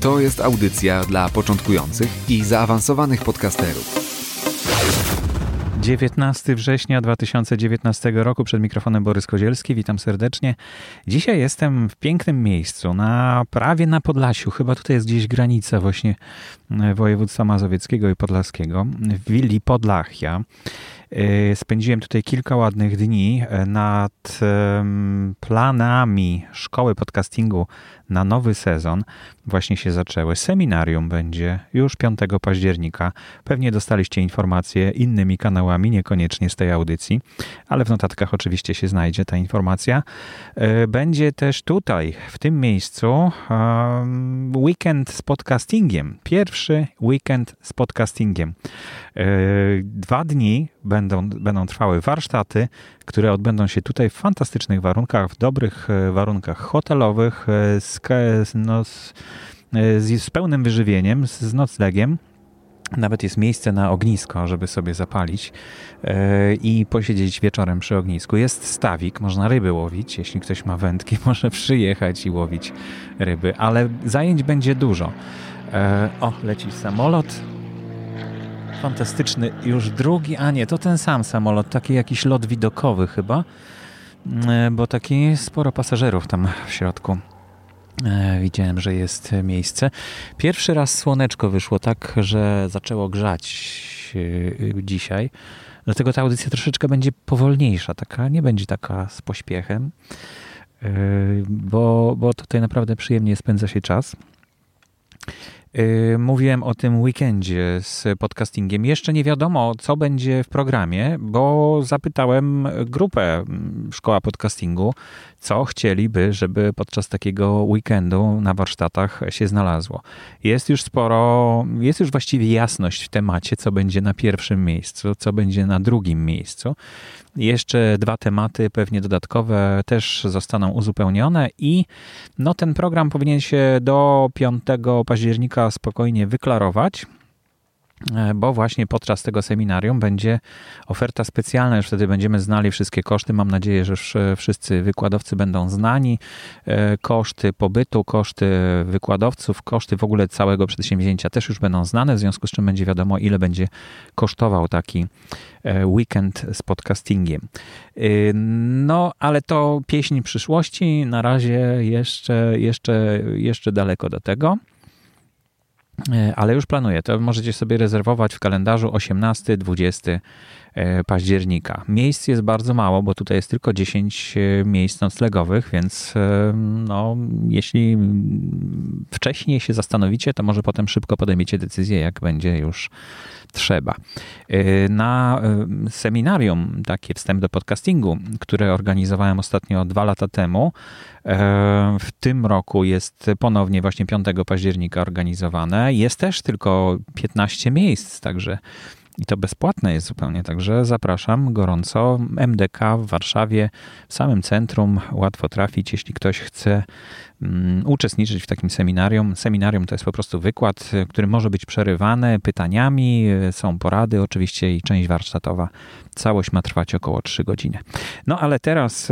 To jest audycja dla początkujących i zaawansowanych podcasterów. 19 września 2019 roku, przed mikrofonem Borys Kozielski, witam serdecznie. Dzisiaj jestem w pięknym miejscu, prawie na Podlasiu, chyba tutaj jest gdzieś granica właśnie województwa mazowieckiego i podlaskiego, w willi Podlachia. Spędziłem tutaj kilka ładnych dni nad planami Szkoły Podcastingu na nowy sezon. Właśnie się zaczęły. Seminarium będzie już 5 października. Pewnie dostaliście informacje innymi kanałami, niekoniecznie z tej audycji, ale w notatkach oczywiście się znajdzie ta informacja. Będzie też tutaj, w tym miejscu, weekend z podcastingiem. Pierwszy weekend z podcastingiem. 2 dni będą trwały warsztaty, które odbędą się tutaj w fantastycznych warunkach, w dobrych warunkach hotelowych, z pełnym wyżywieniem, z noclegiem. Nawet jest miejsce na ognisko, żeby sobie zapalić i posiedzieć wieczorem przy ognisku. Jest stawik, można ryby łowić. Jeśli ktoś ma wędki, może przyjechać i łowić ryby, ale zajęć będzie dużo. Leci samolot. Fantastyczny, już drugi, a nie, to ten sam samolot, taki jakiś lot widokowy chyba, bo taki sporo pasażerów tam w środku. Widziałem, że jest miejsce. Pierwszy raz słoneczko wyszło tak, że zaczęło grzać dzisiaj. Dlatego ta audycja troszeczkę będzie powolniejsza, taka, nie będzie taka z pośpiechem, bo tutaj naprawdę przyjemnie spędza się czas. Mówiłem o tym weekendzie z podcastingiem. Jeszcze nie wiadomo, co będzie w programie, bo zapytałem grupę Szkoła Podcastingu, co chcieliby, żeby podczas takiego weekendu na warsztatach się znalazło. Jest już właściwie jasność w temacie, co będzie na pierwszym miejscu, co będzie na drugim miejscu. Jeszcze 2 tematy, pewnie dodatkowe, też zostaną uzupełnione i ten program powinien się do 5 października spokojnie wyklarować, bo właśnie podczas tego seminarium będzie oferta specjalna, już wtedy będziemy znali wszystkie koszty. Mam nadzieję, że wszyscy wykładowcy będą znani. Koszty pobytu, koszty wykładowców, koszty w ogóle całego przedsięwzięcia też już będą znane, w związku z czym będzie wiadomo, ile będzie kosztował taki weekend z podcastingiem. Ale to pieśń przyszłości, na razie jeszcze daleko do tego. Ale już planuję, to możecie sobie rezerwować w kalendarzu 18-20 października. Miejsc jest bardzo mało, bo tutaj jest tylko 10 miejsc noclegowych, więc jeśli wcześniej się zastanowicie, to może potem szybko podejmiecie decyzję, jak będzie już trzeba. Na seminarium, takie wstęp do podcastingu, które organizowałem ostatnio 2 lata temu, w tym roku jest ponownie właśnie 5 października organizowane. Jest też tylko 15 miejsc, także i to bezpłatne jest zupełnie, także zapraszam gorąco. MDK w Warszawie, w samym centrum, łatwo trafić, jeśli ktoś chce uczestniczyć w takim seminarium. Seminarium to jest po prostu wykład, który może być przerywany pytaniami, są porady oczywiście i część warsztatowa. Całość ma trwać około 3 godziny. Ale teraz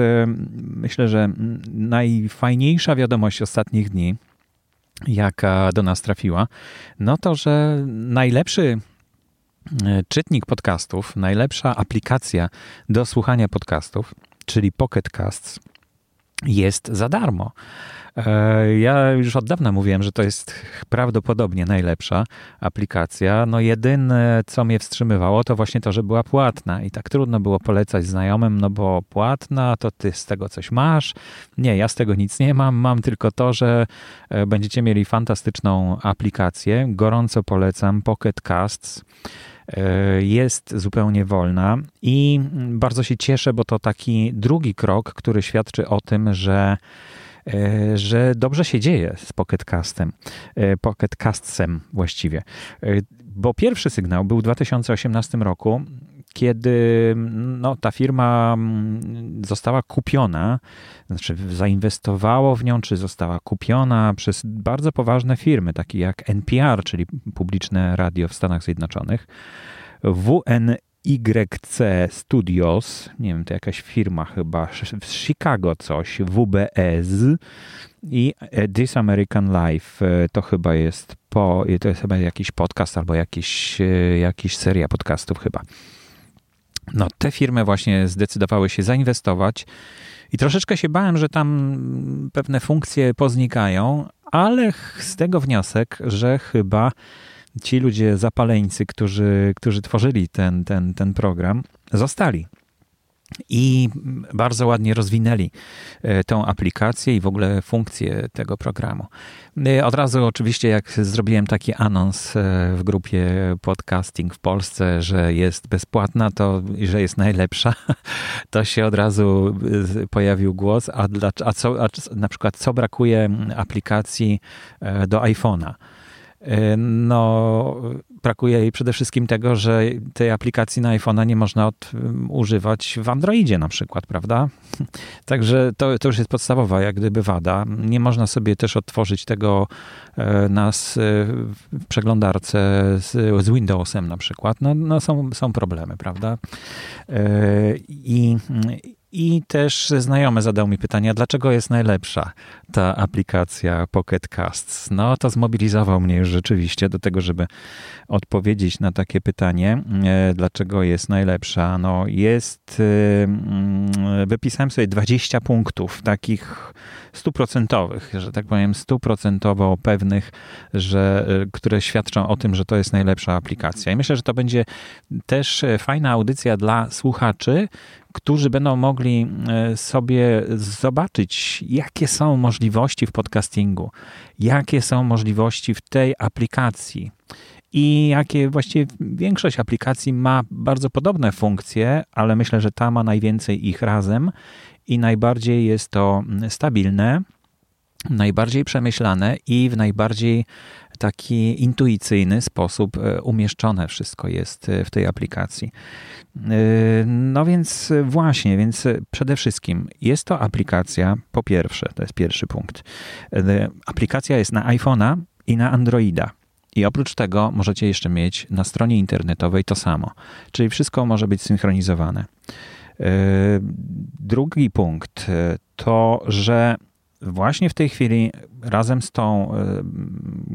myślę, że najfajniejsza wiadomość ostatnich dni, jaka do nas trafiła, to, że najlepszy czytnik podcastów, najlepsza aplikacja do słuchania podcastów, czyli Pocket Casts, jest za darmo. Ja już od dawna mówiłem, że to jest prawdopodobnie najlepsza aplikacja. Jedyne, co mnie wstrzymywało, to właśnie to, że była płatna i tak trudno było polecać znajomym, bo płatna, to ty z tego coś masz. Nie, ja z tego nic nie mam. Mam tylko to, że będziecie mieli fantastyczną aplikację. Gorąco polecam Pocket Casts. Jest zupełnie wolna i bardzo się cieszę, bo to taki drugi krok, który świadczy o tym, że że dobrze się dzieje z Pocket Castsem właściwie. Bo pierwszy sygnał był w 2018 roku, kiedy ta firma została kupiona, znaczy zainwestowało w nią, czy została kupiona przez bardzo poważne firmy, takie jak NPR, czyli publiczne radio w Stanach Zjednoczonych, WNYC Studios, nie wiem, to jakaś firma chyba z Chicago coś, WBS i This American Life, to chyba jest, to jest chyba jakiś podcast albo jakiś seria podcastów chyba. Te firmy właśnie zdecydowały się zainwestować i troszeczkę się bałem, że tam pewne funkcje poznikają, ale z tego wniosek, że chyba ci ludzie zapaleńcy, którzy tworzyli ten program, zostali. I bardzo ładnie rozwinęli tą aplikację i w ogóle funkcję tego programu. Od razu oczywiście, jak zrobiłem taki anons w grupie Podcasting w Polsce, że jest bezpłatna, to że jest najlepsza, to się od razu pojawił głos, na przykład co brakuje aplikacji do iPhone'a. Brakuje jej przede wszystkim tego, że tej aplikacji na iPhone'a nie można używać w Androidzie na przykład, prawda? Także to już jest podstawowa jak gdyby wada. Nie można sobie też odtworzyć tego w przeglądarce z Windowsem na przykład. Są problemy, prawda? I też znajomy zadał mi pytanie, dlaczego jest najlepsza ta aplikacja Pocket Casts? To zmobilizował mnie już rzeczywiście do tego, żeby odpowiedzieć na takie pytanie, dlaczego jest najlepsza. Wypisałem sobie 20 punktów takich 100%, że tak powiem 100% pewnych, które świadczą o tym, że to jest najlepsza aplikacja. I myślę, że to będzie też fajna audycja dla słuchaczy, którzy będą mogli sobie zobaczyć, jakie są możliwości w podcastingu, jakie są możliwości w tej aplikacji i jakie właściwie większość aplikacji ma bardzo podobne funkcje, ale myślę, że ta ma najwięcej ich razem i najbardziej jest to stabilne, najbardziej przemyślane i w najbardziej taki intuicyjny sposób umieszczone wszystko jest w tej aplikacji. Więc przede wszystkim jest to aplikacja, po pierwsze, to jest pierwszy punkt. Aplikacja jest na iPhone'a i na Androida. I oprócz tego możecie jeszcze mieć na stronie internetowej to samo. Czyli wszystko może być synchronizowane. Drugi punkt to, że właśnie w tej chwili razem z tą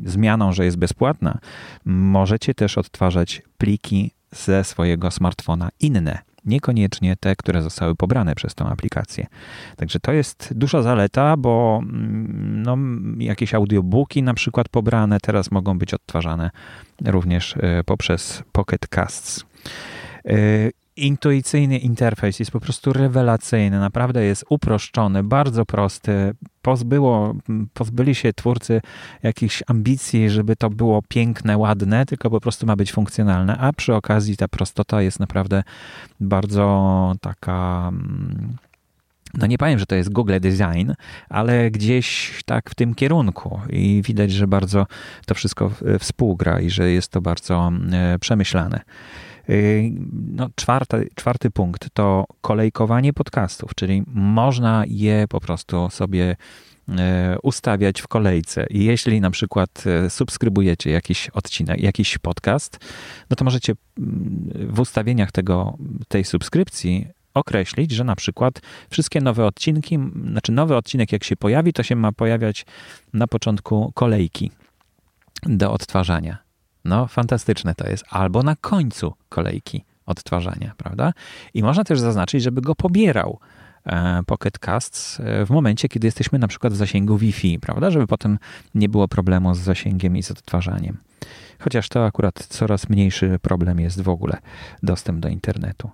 zmianą, że jest bezpłatna, możecie też odtwarzać pliki ze swojego smartfona inne, niekoniecznie te, które zostały pobrane przez tą aplikację. Także to jest duża zaleta, bo jakieś audiobooki na przykład pobrane teraz mogą być odtwarzane również poprzez Pocket Casts. Intuicyjny interfejs jest po prostu rewelacyjny, naprawdę jest uproszczony, bardzo prosty. Pozbyli się twórcy jakichś ambicji, żeby to było piękne, ładne, tylko po prostu ma być funkcjonalne, a przy okazji ta prostota jest naprawdę bardzo taka... nie powiem, że to jest Google Design, ale gdzieś tak w tym kierunku i widać, że bardzo to wszystko współgra i że jest to bardzo przemyślane. Czwarty punkt to kolejkowanie podcastów, czyli można je po prostu sobie ustawiać w kolejce. I jeśli na przykład subskrybujecie jakiś odcinek, jakiś podcast, to możecie w ustawieniach tej subskrypcji określić, że na przykład wszystkie nowe odcinki, nowy odcinek jak się pojawi, to się ma pojawiać na początku kolejki do odtwarzania. Fantastyczne to jest. Albo na końcu kolejki odtwarzania, prawda? I można też zaznaczyć, żeby go pobierał Pocket Casts w momencie, kiedy jesteśmy na przykład w zasięgu Wi-Fi, prawda? Żeby potem nie było problemu z zasięgiem i z odtwarzaniem. Chociaż to akurat coraz mniejszy problem jest w ogóle dostęp do internetu.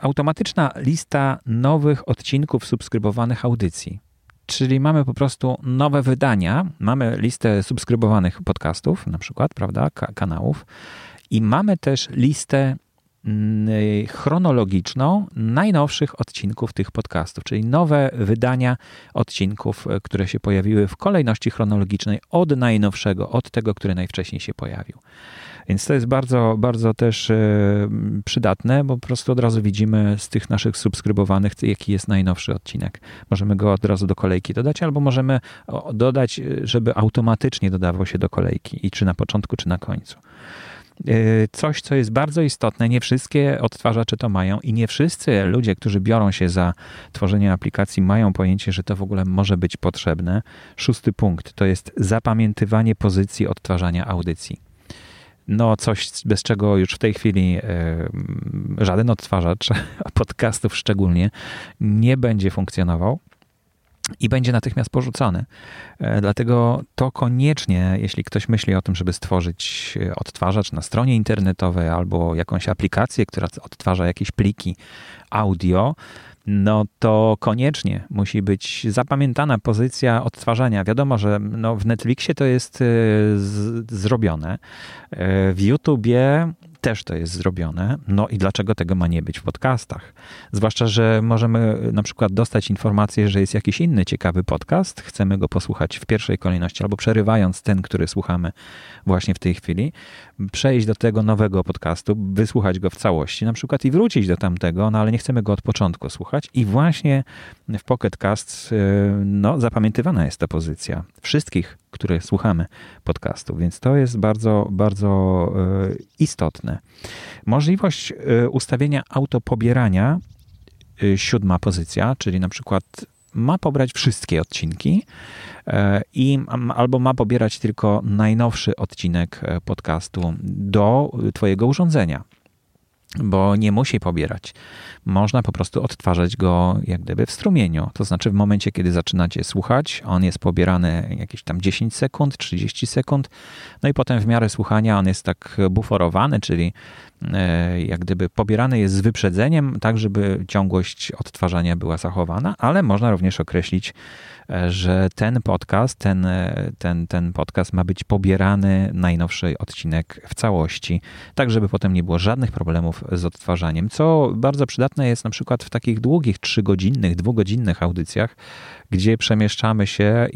Automatyczna lista nowych odcinków subskrybowanych audycji. Czyli mamy po prostu nowe wydania, mamy listę subskrybowanych podcastów na przykład, prawda, kanałów i mamy też listę chronologiczną najnowszych odcinków tych podcastów, czyli nowe wydania odcinków, które się pojawiły w kolejności chronologicznej od najnowszego, od tego, który najwcześniej się pojawił. Więc to jest bardzo, bardzo też przydatne, bo po prostu od razu widzimy z tych naszych subskrybowanych, jaki jest najnowszy odcinek. Możemy go od razu do kolejki dodać, albo możemy dodać, żeby automatycznie dodawał się do kolejki i czy na początku, czy na końcu. Coś, co jest bardzo istotne, nie wszystkie odtwarzacze to mają i nie wszyscy ludzie, którzy biorą się za tworzenie aplikacji, mają pojęcie, że to w ogóle może być potrzebne. 6. punkt to jest zapamiętywanie pozycji odtwarzania audycji. No coś, bez czego już w tej chwili żaden odtwarzacz podcastów szczególnie nie będzie funkcjonował. I będzie natychmiast porzucany. Dlatego to koniecznie, jeśli ktoś myśli o tym, żeby stworzyć odtwarzacz na stronie internetowej albo jakąś aplikację, która odtwarza jakieś pliki audio, no to koniecznie musi być zapamiętana pozycja odtwarzania. Wiadomo, że no w Netflixie to jest zrobione, w YouTubie też to jest zrobione. No i dlaczego tego ma nie być w podcastach? Zwłaszcza, że możemy na przykład dostać informację, że jest jakiś inny ciekawy podcast, chcemy go posłuchać w pierwszej kolejności, albo przerywając ten, który słuchamy właśnie w tej chwili, przejść do tego nowego podcastu, wysłuchać go w całości na przykład i wrócić do tamtego, no ale nie chcemy go od początku słuchać. I właśnie w Pocket Casts no, zapamiętywana jest ta pozycja wszystkich, które słuchamy podcastów, więc to jest bardzo, bardzo istotne. Możliwość ustawienia autopobierania, 7. pozycja, czyli na przykład ma pobrać wszystkie odcinki i albo ma pobierać tylko najnowszy odcinek podcastu do twojego urządzenia, bo nie musi pobierać. Można po prostu odtwarzać go jak gdyby w strumieniu, to znaczy w momencie, kiedy zaczynacie słuchać, on jest pobierany jakieś tam 10 sekund, 30 sekund, no i potem w miarę słuchania on jest tak buforowany, czyli jak gdyby pobierany jest z wyprzedzeniem, tak żeby ciągłość odtwarzania była zachowana, ale można również określić, że ten podcast ma być pobierany najnowszy odcinek w całości, tak żeby potem nie było żadnych problemów z odtwarzaniem, co bardzo przydatne jest na przykład w takich długich, 3-godzinnych, 2-godzinnych audycjach, gdzie przemieszczamy się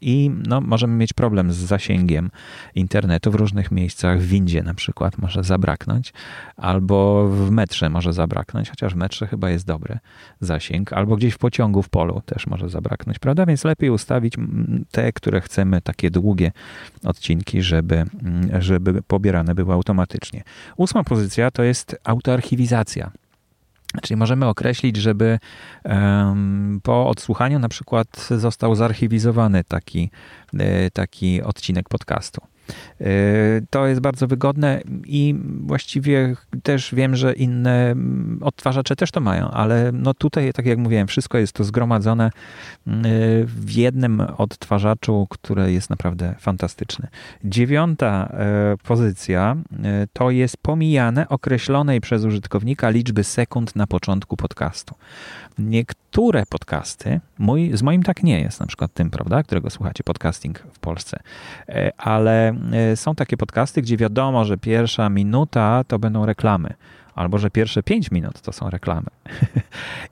i możemy mieć problem z zasięgiem internetu w różnych miejscach, w windzie na przykład może zabraknąć, albo w metrze może zabraknąć, chociaż w metrze chyba jest dobry zasięg, albo gdzieś w pociągu w polu też może zabraknąć, prawda? Więc lepiej ustawić te, które chcemy, takie długie odcinki, żeby pobierane były automatycznie. 8. pozycja to jest autoarchiwizacja. Czyli możemy określić, żeby po odsłuchaniu na przykład został zarchiwizowany taki odcinek podcastu. To jest bardzo wygodne i właściwie też wiem, że inne odtwarzacze też to mają, ale no tutaj, tak jak mówiłem, wszystko jest to zgromadzone w jednym odtwarzaczu, który jest naprawdę fantastyczny. 9. pozycja to jest pomijane określonej przez użytkownika liczby sekund na początku podcastu. Niektóre podcasty, z moim tak nie jest, na przykład tym, prawda, którego słuchacie, Podcasting w Polsce, ale są takie podcasty, gdzie wiadomo, że pierwsza minuta to będą reklamy, albo że pierwsze 5 minut to są reklamy.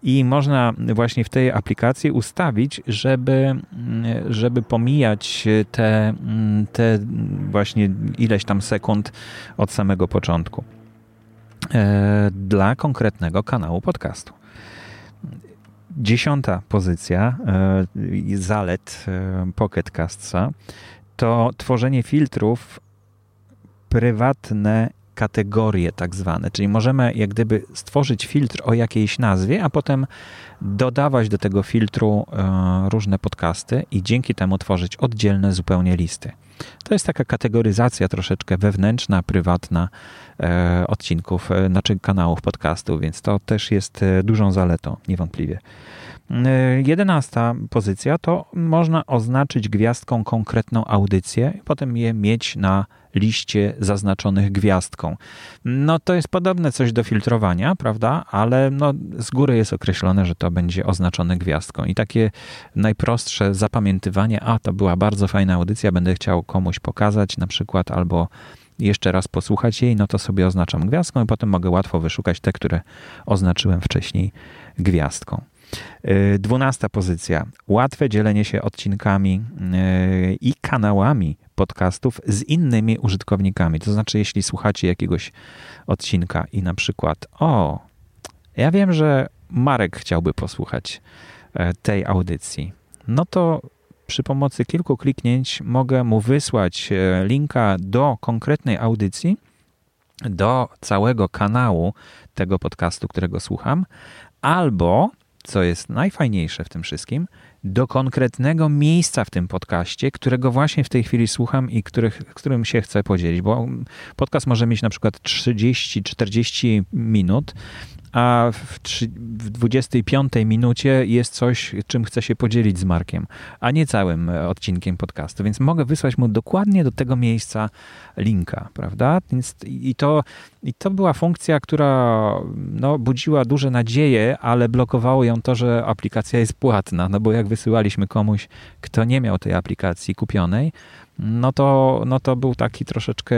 I można właśnie w tej aplikacji ustawić, żeby pomijać te właśnie ileś tam sekund od samego początku dla konkretnego kanału podcastu. 10. pozycja zalet Pocket Castsa to tworzenie filtrów, prywatne kategorie tak zwane, czyli możemy jak gdyby stworzyć filtr o jakiejś nazwie, a potem dodawać do tego filtru różne podcasty i dzięki temu tworzyć oddzielne zupełnie listy. To jest taka kategoryzacja troszeczkę wewnętrzna, prywatna odcinków, znaczy kanałów podcastów, więc to też jest dużą zaletą, niewątpliwie. 11. pozycja to można oznaczyć gwiazdką konkretną audycję, potem je mieć na liście zaznaczonych gwiazdką. No to jest podobne coś do filtrowania, prawda? Ale no, z góry jest określone, że to będzie oznaczone gwiazdką. I takie najprostsze zapamiętywanie, to była bardzo fajna audycja, będę chciał komuś pokazać na przykład, albo jeszcze raz posłuchać jej, no to sobie oznaczam gwiazdką i potem mogę łatwo wyszukać te, które oznaczyłem wcześniej gwiazdką. 12. pozycja. Łatwe dzielenie się odcinkami i kanałami podcastów z innymi użytkownikami. To znaczy, jeśli słuchacie jakiegoś odcinka i na przykład ja wiem, że Marek chciałby posłuchać tej audycji, no to przy pomocy kilku kliknięć mogę mu wysłać linka do konkretnej audycji, do całego kanału tego podcastu, którego słucham, albo, co jest najfajniejsze w tym wszystkim, do konkretnego miejsca w tym podcaście, którego właśnie w tej chwili słucham i którym się chcę podzielić, bo podcast może mieć na przykład 30-40 minut, a w 25 minucie jest coś, czym chcę się podzielić z Markiem, a nie całym odcinkiem podcastu, więc mogę wysłać mu dokładnie do tego miejsca linka, prawda? Więc i to była funkcja, która budziła duże nadzieje, ale blokowało ją to, że aplikacja jest płatna, bo jak wysyłaliśmy komuś, kto nie miał tej aplikacji kupionej, to był taki troszeczkę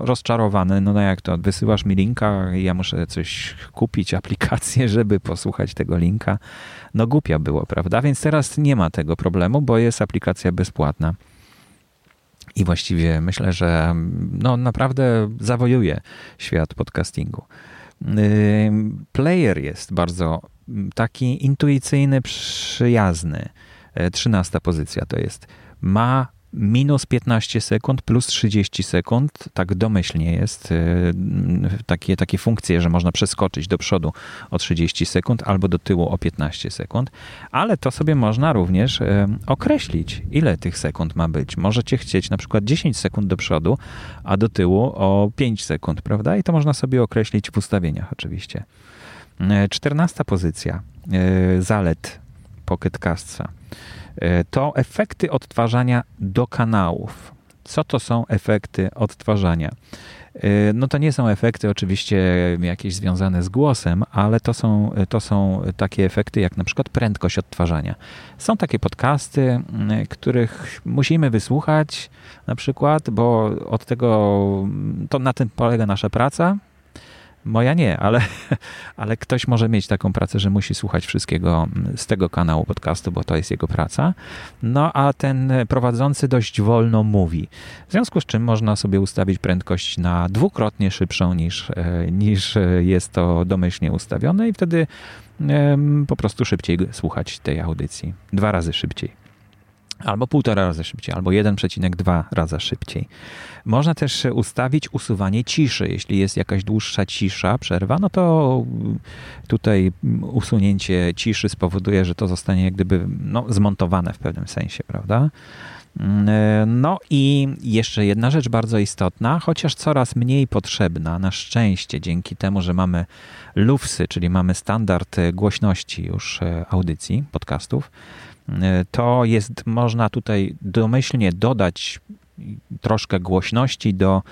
rozczarowany. Jak to, wysyłasz mi linka i ja muszę coś kupić, aplikację, żeby posłuchać tego linka. Głupio było, prawda? Więc teraz nie ma tego problemu, bo jest aplikacja bezpłatna. I właściwie myślę, że naprawdę zawojuje świat podcastingu. Player jest bardzo taki intuicyjny, przyjazny. 13. pozycja to jest. Ma minus 15 sekund, plus 30 sekund, tak domyślnie jest, takie funkcje, że można przeskoczyć do przodu o 30 sekund albo do tyłu o 15 sekund, ale to sobie można również określić, ile tych sekund ma być. Możecie chcieć na przykład 10 sekund do przodu, a do tyłu o 5 sekund, prawda? I to można sobie określić w ustawieniach oczywiście. 14. pozycja zalet Pocket Castsa. To efekty odtwarzania do kanałów. Co to są efekty odtwarzania? To nie są efekty oczywiście jakieś związane z głosem, ale to są takie efekty jak na przykład prędkość odtwarzania. Są takie podcasty, których musimy wysłuchać na przykład, bo od tego, to na tym polega nasza praca. Moja nie, ale ktoś może mieć taką pracę, że musi słuchać wszystkiego z tego kanału podcastu, bo to jest jego praca. A ten prowadzący dość wolno mówi. W związku z czym można sobie ustawić prędkość na dwukrotnie szybszą niż jest to domyślnie ustawione i wtedy po prostu szybciej słuchać tej audycji. 2 razy szybciej. Albo 1,5 razy szybciej, albo 1,2 razy szybciej. Można też ustawić usuwanie ciszy. Jeśli jest jakaś dłuższa cisza, przerwa, to tutaj usunięcie ciszy spowoduje, że to zostanie jak gdyby zmontowane w pewnym sensie, prawda? I jeszcze jedna rzecz bardzo istotna, chociaż coraz mniej potrzebna, na szczęście, dzięki temu, że mamy LUFSy, czyli mamy standard głośności już audycji, podcastów, to jest, można tutaj domyślnie dodać troszkę głośności do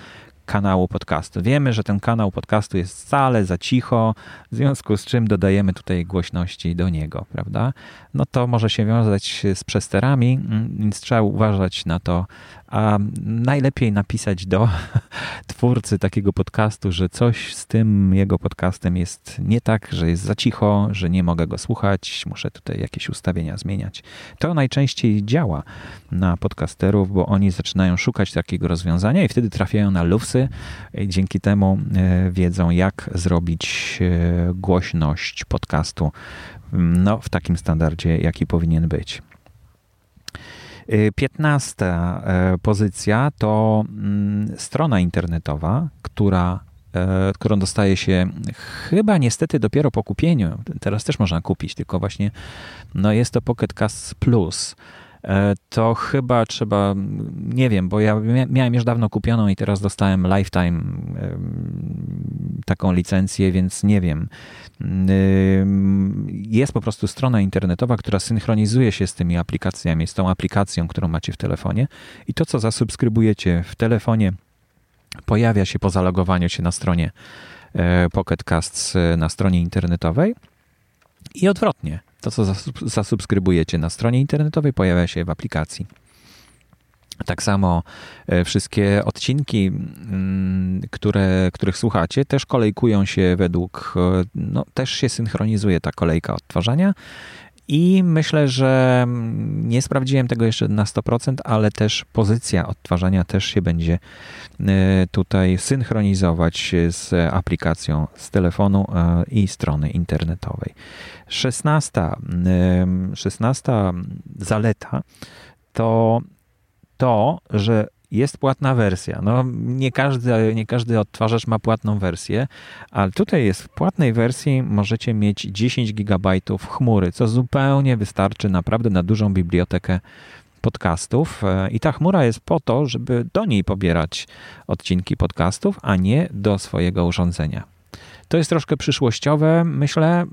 kanału podcastu. Wiemy, że ten kanał podcastu jest wcale za cicho, w związku z czym dodajemy tutaj głośności do niego, prawda? To może się wiązać z przesterami, więc trzeba uważać na to, a najlepiej napisać do twórcy takiego podcastu, że coś z tym jego podcastem jest nie tak, że jest za cicho, że nie mogę go słuchać, muszę tutaj jakieś ustawienia zmieniać. To najczęściej działa na podcasterów, bo oni zaczynają szukać takiego rozwiązania i wtedy trafiają na LUFSy. Dzięki temu wiedzą, jak zrobić głośność podcastu w takim standardzie, jaki powinien być. 15. pozycja to strona internetowa, którą dostaje się chyba niestety dopiero po kupieniu. Teraz też można kupić, tylko właśnie jest to Pocket Casts Plus. To chyba trzeba, nie wiem, bo ja miałem już dawno kupioną i teraz dostałem lifetime taką licencję, więc nie wiem. Jest po prostu strona internetowa, która synchronizuje się z tymi aplikacjami, z tą aplikacją, którą macie w telefonie i to, co zasubskrybujecie w telefonie, pojawia się po zalogowaniu się na stronie Pocket Casts, na stronie internetowej i odwrotnie. To, co zasubskrybujecie na stronie internetowej, pojawia się w aplikacji. Tak samo wszystkie odcinki, których słuchacie, też kolejkują się według, no też się synchronizuje ta kolejka odtwarzania. I myślę, że nie sprawdziłem tego jeszcze na 100%, ale też pozycja odtwarzania też się będzie tutaj synchronizować z aplikacją z telefonu i strony internetowej. 16 zaleta to, że jest płatna wersja. No, nie każdy odtwarzacz ma płatną wersję, ale tutaj jest w płatnej wersji możecie mieć 10 GB chmury, co zupełnie wystarczy naprawdę na dużą bibliotekę podcastów. I ta chmura jest po to, żeby do niej pobierać odcinki podcastów, a nie do swojego urządzenia. To jest troszkę przyszłościowe, myślę,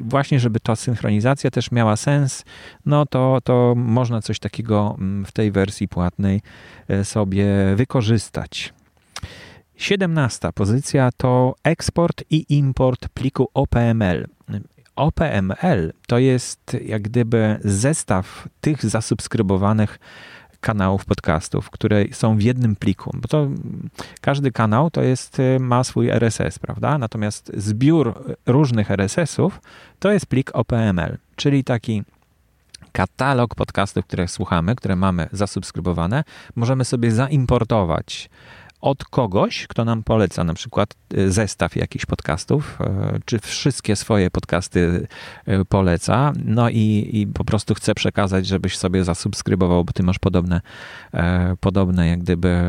właśnie żeby ta synchronizacja też miała sens, no to można coś takiego w tej wersji płatnej sobie wykorzystać. 17. pozycja to eksport i import pliku OPML. OPML to jest jak gdyby zestaw tych zasubskrybowanych kanałów podcastów, które są w jednym pliku, bo to każdy kanał ma swój RSS, prawda? Natomiast zbiór różnych RSS-ów to jest plik OPML, czyli taki katalog podcastów, które słuchamy, które mamy zasubskrybowane, możemy sobie zaimportować od kogoś, kto nam poleca na przykład zestaw jakichś podcastów, czy wszystkie swoje podcasty poleca, no i po prostu chce przekazać, żebyś sobie zasubskrybował, bo ty masz podobne jak gdyby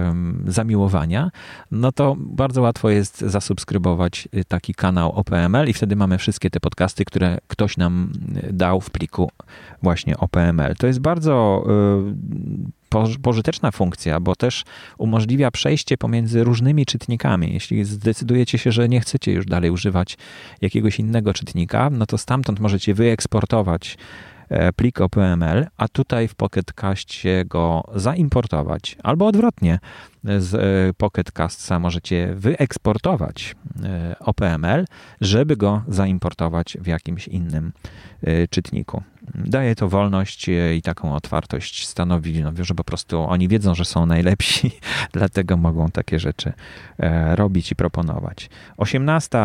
zamiłowania, no to bardzo łatwo jest zasubskrybować taki kanał OPML i wtedy mamy wszystkie te podcasty, które ktoś nam dał w pliku właśnie OPML. To jest bardzo pożyteczna funkcja, bo też umożliwia przejście pomiędzy różnymi czytnikami. Jeśli zdecydujecie się, że nie chcecie już dalej używać jakiegoś innego czytnika, no to stamtąd możecie wyeksportować plik OPML, a tutaj w Pocket Castie go zaimportować. Albo odwrotnie, z Pocket Casta możecie wyeksportować OPML, żeby go zaimportować w jakimś innym czytniku. Daje to wolność i taką otwartość stanowi, no, że po prostu oni wiedzą, że są najlepsi, dlatego mogą takie rzeczy robić i proponować. 18.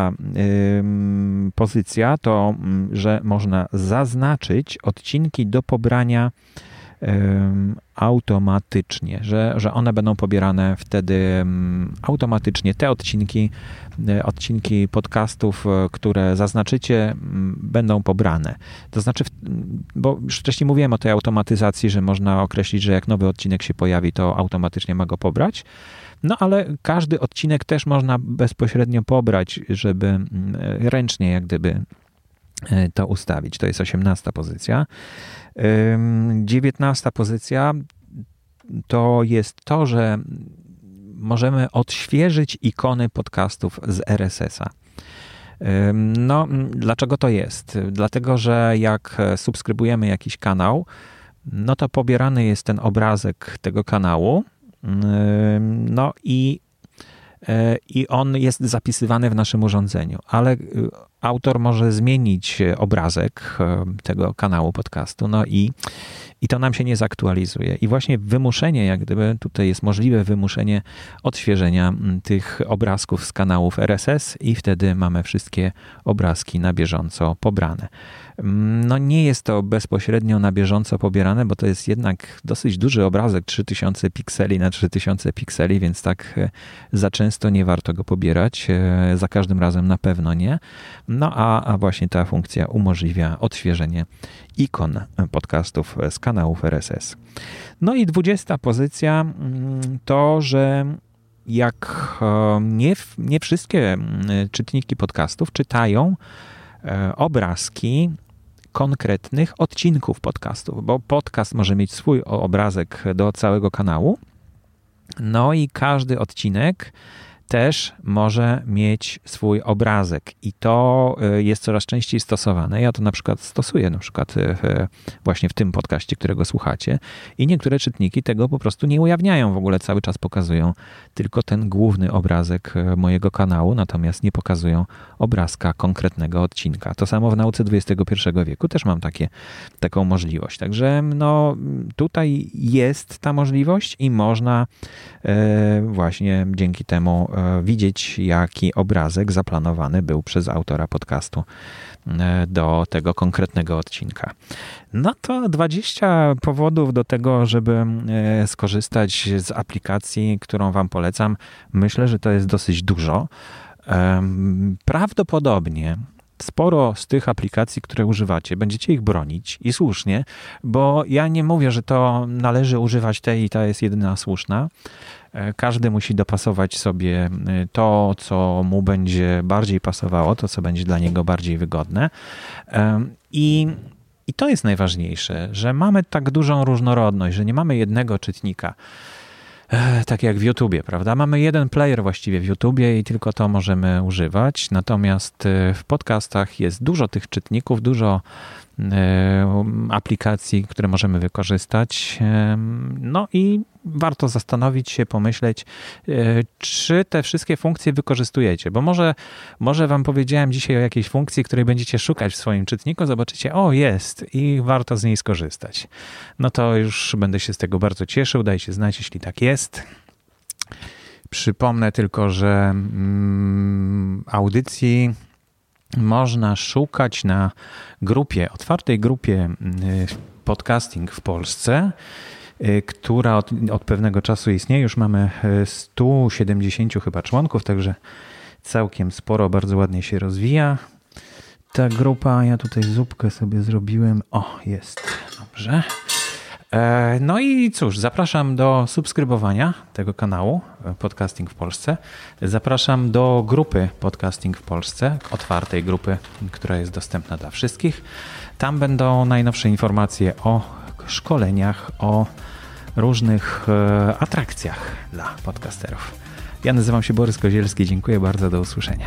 pozycja to, że można zaznaczyć odcinki do pobrania automatycznie, że one będą pobierane wtedy automatycznie. Te odcinki podcastów, które zaznaczycie, będą pobrane. To znaczy, bo już wcześniej mówiłem o tej automatyzacji, że można określić, że jak nowy odcinek się pojawi, to automatycznie ma go pobrać. No ale każdy odcinek też można bezpośrednio pobrać, żeby ręcznie jak gdyby to ustawić. To jest 18. pozycja. 19. pozycja to jest to, że możemy odświeżyć ikony podcastów z RSS-a. No, dlaczego to jest? Dlatego, że jak subskrybujemy jakiś kanał, no to pobierany jest ten obrazek tego kanału, no i on jest zapisywany w naszym urządzeniu, ale autor może zmienić obrazek tego kanału podcastu, no i to nam się nie zaktualizuje. I właśnie wymuszenie, jak gdyby tutaj jest możliwe wymuszenie odświeżenia tych obrazków z kanałów RSS i wtedy mamy wszystkie obrazki na bieżąco pobrane. No nie jest to bezpośrednio na bieżąco pobierane, bo to jest jednak dosyć duży obrazek, 3000 pikseli na 3000 pikseli, więc tak za często nie warto go pobierać, za każdym razem na pewno nie. No a właśnie ta funkcja umożliwia odświeżenie ikon podcastów z kanałów RSS. No i 20. pozycja to, że jak nie wszystkie czytniki podcastów czytają obrazki konkretnych odcinków podcastów, bo podcast może mieć swój obrazek do całego kanału, no i każdy odcinek też może mieć swój obrazek i to jest coraz częściej stosowane. Ja to na przykład stosuję, właśnie w tym podcaście, którego słuchacie i niektóre czytniki tego po prostu nie ujawniają w ogóle, cały czas pokazują tylko ten główny obrazek mojego kanału, natomiast nie pokazują obrazka konkretnego odcinka. To samo w nauce XXI wieku też mam taką możliwość. Także tutaj jest ta możliwość i można właśnie dzięki temu widzieć, jaki obrazek zaplanowany był przez autora podcastu do tego konkretnego odcinka. No to 20 powodów do tego, żeby skorzystać z aplikacji, którą Wam polecam. Myślę, że to jest dosyć dużo. Prawdopodobnie sporo z tych aplikacji, które używacie, będziecie ich bronić i słusznie, bo ja nie mówię, że to należy używać tej i ta jest jedyna słuszna. Każdy musi dopasować sobie to, co mu będzie bardziej pasowało, to, co będzie dla niego bardziej wygodne. I to jest najważniejsze, że mamy tak dużą różnorodność, że nie mamy jednego czytnika. Tak jak w YouTubie, prawda? Mamy jeden player właściwie w YouTubie i tylko to możemy używać. Natomiast w podcastach jest dużo tych czytników, dużo aplikacji, które możemy wykorzystać. No i warto zastanowić się, pomyśleć, czy te wszystkie funkcje wykorzystujecie, bo może wam powiedziałem dzisiaj o jakiejś funkcji, której będziecie szukać w swoim czytniku, zobaczycie, o jest i warto z niej skorzystać. No to już będę się z tego bardzo cieszył, dajcie znać, jeśli tak jest. Przypomnę tylko, że audycji można szukać na otwartej grupie Podcasting w Polsce, która od pewnego czasu istnieje. Już mamy 170 chyba członków, także całkiem sporo, bardzo ładnie się rozwija ta grupa. Ja tutaj zupkę sobie zrobiłem. O, jest. Dobrze. No i cóż, zapraszam do subskrybowania tego kanału Podcasting w Polsce. Zapraszam do grupy Podcasting w Polsce, otwartej grupy, która jest dostępna dla wszystkich. Tam będą najnowsze informacje o szkoleniach, o różnych atrakcjach dla podcasterów. Ja nazywam się Borys Kozielski, dziękuję bardzo, do usłyszenia.